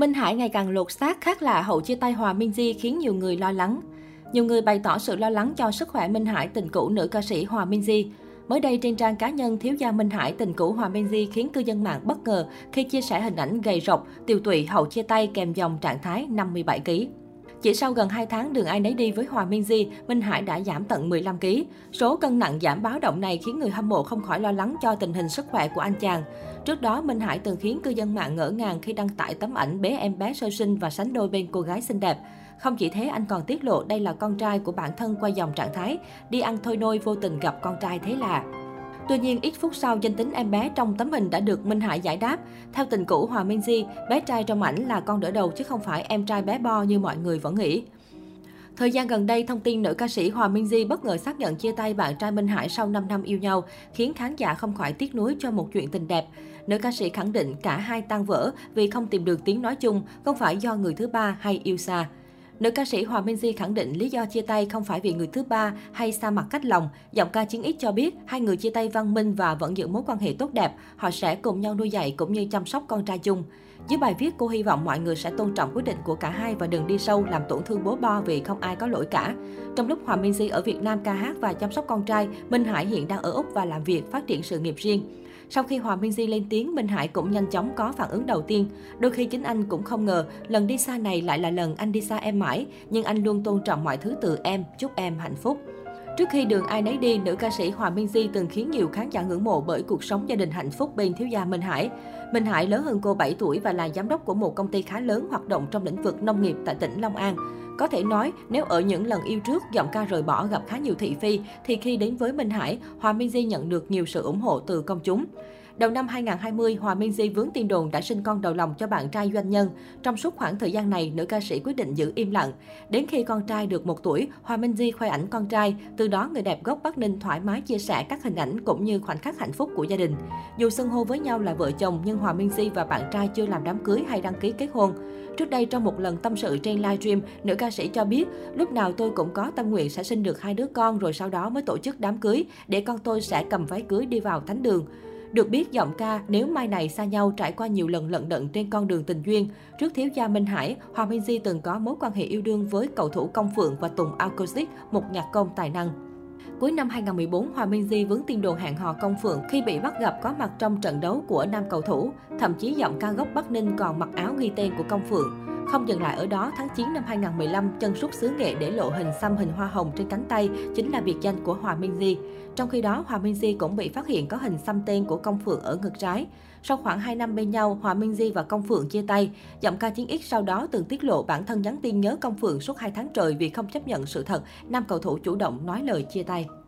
Minh Hải ngày càng lột xác khác lạ hậu chia tay Hòa Minzy khiến nhiều người lo lắng. Nhiều người bày tỏ sự lo lắng cho sức khỏe Minh Hải, tình cũ nữ ca sĩ Hòa Minzy. Mới đây trên trang cá nhân, thiếu gia Minh Hải, tình cũ Hòa Minzy khiến cư dân mạng bất ngờ khi chia sẻ hình ảnh gầy rộc, tiều tụy hậu chia tay kèm dòng trạng thái 57 kg. Chỉ sau gần 2 tháng đường ai nấy đi với Hòa Minzy, Minh Hải đã giảm tận 15 kg. Số cân nặng giảm báo động này khiến người hâm mộ không khỏi lo lắng cho tình hình sức khỏe của anh chàng. Trước đó, Minh Hải từng khiến cư dân mạng ngỡ ngàng khi đăng tải tấm ảnh bế em bé sơ sinh và sánh đôi bên cô gái xinh đẹp. Không chỉ thế, anh còn tiết lộ đây là con trai của bản thân qua dòng trạng thái đi ăn thôi nôi vô tình gặp con trai thế là. Tuy nhiên, ít phút sau, danh tính em bé trong tấm hình đã được Minh Hải giải đáp. Theo tình cũ Hòa Minzy, bé trai trong ảnh là con đỡ đầu chứ không phải em trai bé bo như mọi người vẫn nghĩ. Thời gian gần đây, thông tin nữ ca sĩ Hòa Minzy bất ngờ xác nhận chia tay bạn trai Minh Hải sau 5 năm yêu nhau, khiến khán giả không khỏi tiếc nuối cho một chuyện tình đẹp. Nữ ca sĩ khẳng định cả hai tan vỡ vì không tìm được tiếng nói chung, không phải do người thứ ba hay yêu xa. Nữ ca sĩ Hòa Minzy khẳng định lý do chia tay không phải vì người thứ ba hay xa mặt cách lòng. Giọng ca Chiến X cho biết hai người chia tay văn minh và vẫn giữ mối quan hệ tốt đẹp. Họ sẽ cùng nhau nuôi dạy cũng như chăm sóc con trai chung. Dưới bài viết, cô hy vọng mọi người sẽ tôn trọng quyết định của cả hai và đừng đi sâu làm tổn thương bố bo vì không ai có lỗi cả. Trong lúc Hòa Minzy ở Việt Nam ca hát và chăm sóc con trai, Minh Hải hiện đang ở Úc và làm việc phát triển sự nghiệp riêng. Sau khi Hòa Minzy lên tiếng, Minh Hải cũng nhanh chóng có phản ứng đầu tiên. Đôi khi chính anh cũng không ngờ, lần đi xa này lại là lần anh đi xa em mãi. Nhưng anh luôn tôn trọng mọi thứ từ em, chúc em hạnh phúc. Trước khi đường ai nấy đi, nữ ca sĩ Hòa Minzy từng khiến nhiều khán giả ngưỡng mộ bởi cuộc sống gia đình hạnh phúc bên thiếu gia Minh Hải. Minh Hải lớn hơn cô 7 tuổi và là giám đốc của một công ty khá lớn hoạt động trong lĩnh vực nông nghiệp tại tỉnh Long An. Có thể nói, nếu ở những lần yêu trước, giọng ca rời bỏ gặp khá nhiều thị phi, thì khi đến với Minh Hải, Hòa Minzy nhận được nhiều sự ủng hộ từ công chúng. Đầu năm 2020, Hòa Minzy vướng tin đồn đã sinh con đầu lòng cho bạn trai doanh nhân. Trong suốt khoảng thời gian này, nữ ca sĩ quyết định giữ im lặng. Đến khi con trai được 1 tuổi, Hòa Minzy khoe ảnh con trai. Từ đó, người đẹp gốc Bắc Ninh thoải mái chia sẻ các hình ảnh cũng như khoảnh khắc hạnh phúc của gia đình. Dù xưng hô với nhau là vợ chồng, nhưng Hòa Minzy và bạn trai chưa làm đám cưới hay đăng ký kết hôn. Trước đây, trong một lần tâm sự trên livestream, nữ ca sĩ cho biết, lúc nào tôi cũng có tâm nguyện sẽ sinh được 2 đứa con rồi sau đó mới tổ chức đám cưới, để con tôi sẽ cầm váy cưới đi vào thánh đường. Được biết, giọng ca Nếu Mai Này Xa Nhau trải qua nhiều lần lận đận trên con đường tình duyên. Trước thiếu gia Minh Hải, Hòa Minzy từng có mối quan hệ yêu đương với cầu thủ Công Phượng và Tùng Alkozic, một nhạc công tài năng. Cuối năm 2014, Hòa Minzy vướng tin đồn hẹn hò Công Phượng khi bị bắt gặp có mặt trong trận đấu của nam cầu thủ. Thậm chí giọng ca gốc Bắc Ninh còn mặc áo ghi tên của Công Phượng. Không dừng lại ở đó, tháng 9 năm 2015, chân sút xứ nghệ để lộ hình xăm hình hoa hồng trên cánh tay chính là biệt danh của Hòa Minzy. Trong khi đó, Hòa Minzy cũng bị phát hiện có hình xăm tên của Công Phượng ở ngực trái. Sau khoảng 2 năm bên nhau, Hòa Minzy và Công Phượng chia tay. Giọng ca Chiến X sau đó từng tiết lộ bản thân nhắn tin nhớ Công Phượng suốt 2 tháng trời vì không chấp nhận sự thật, nam cầu thủ chủ động nói lời chia tay.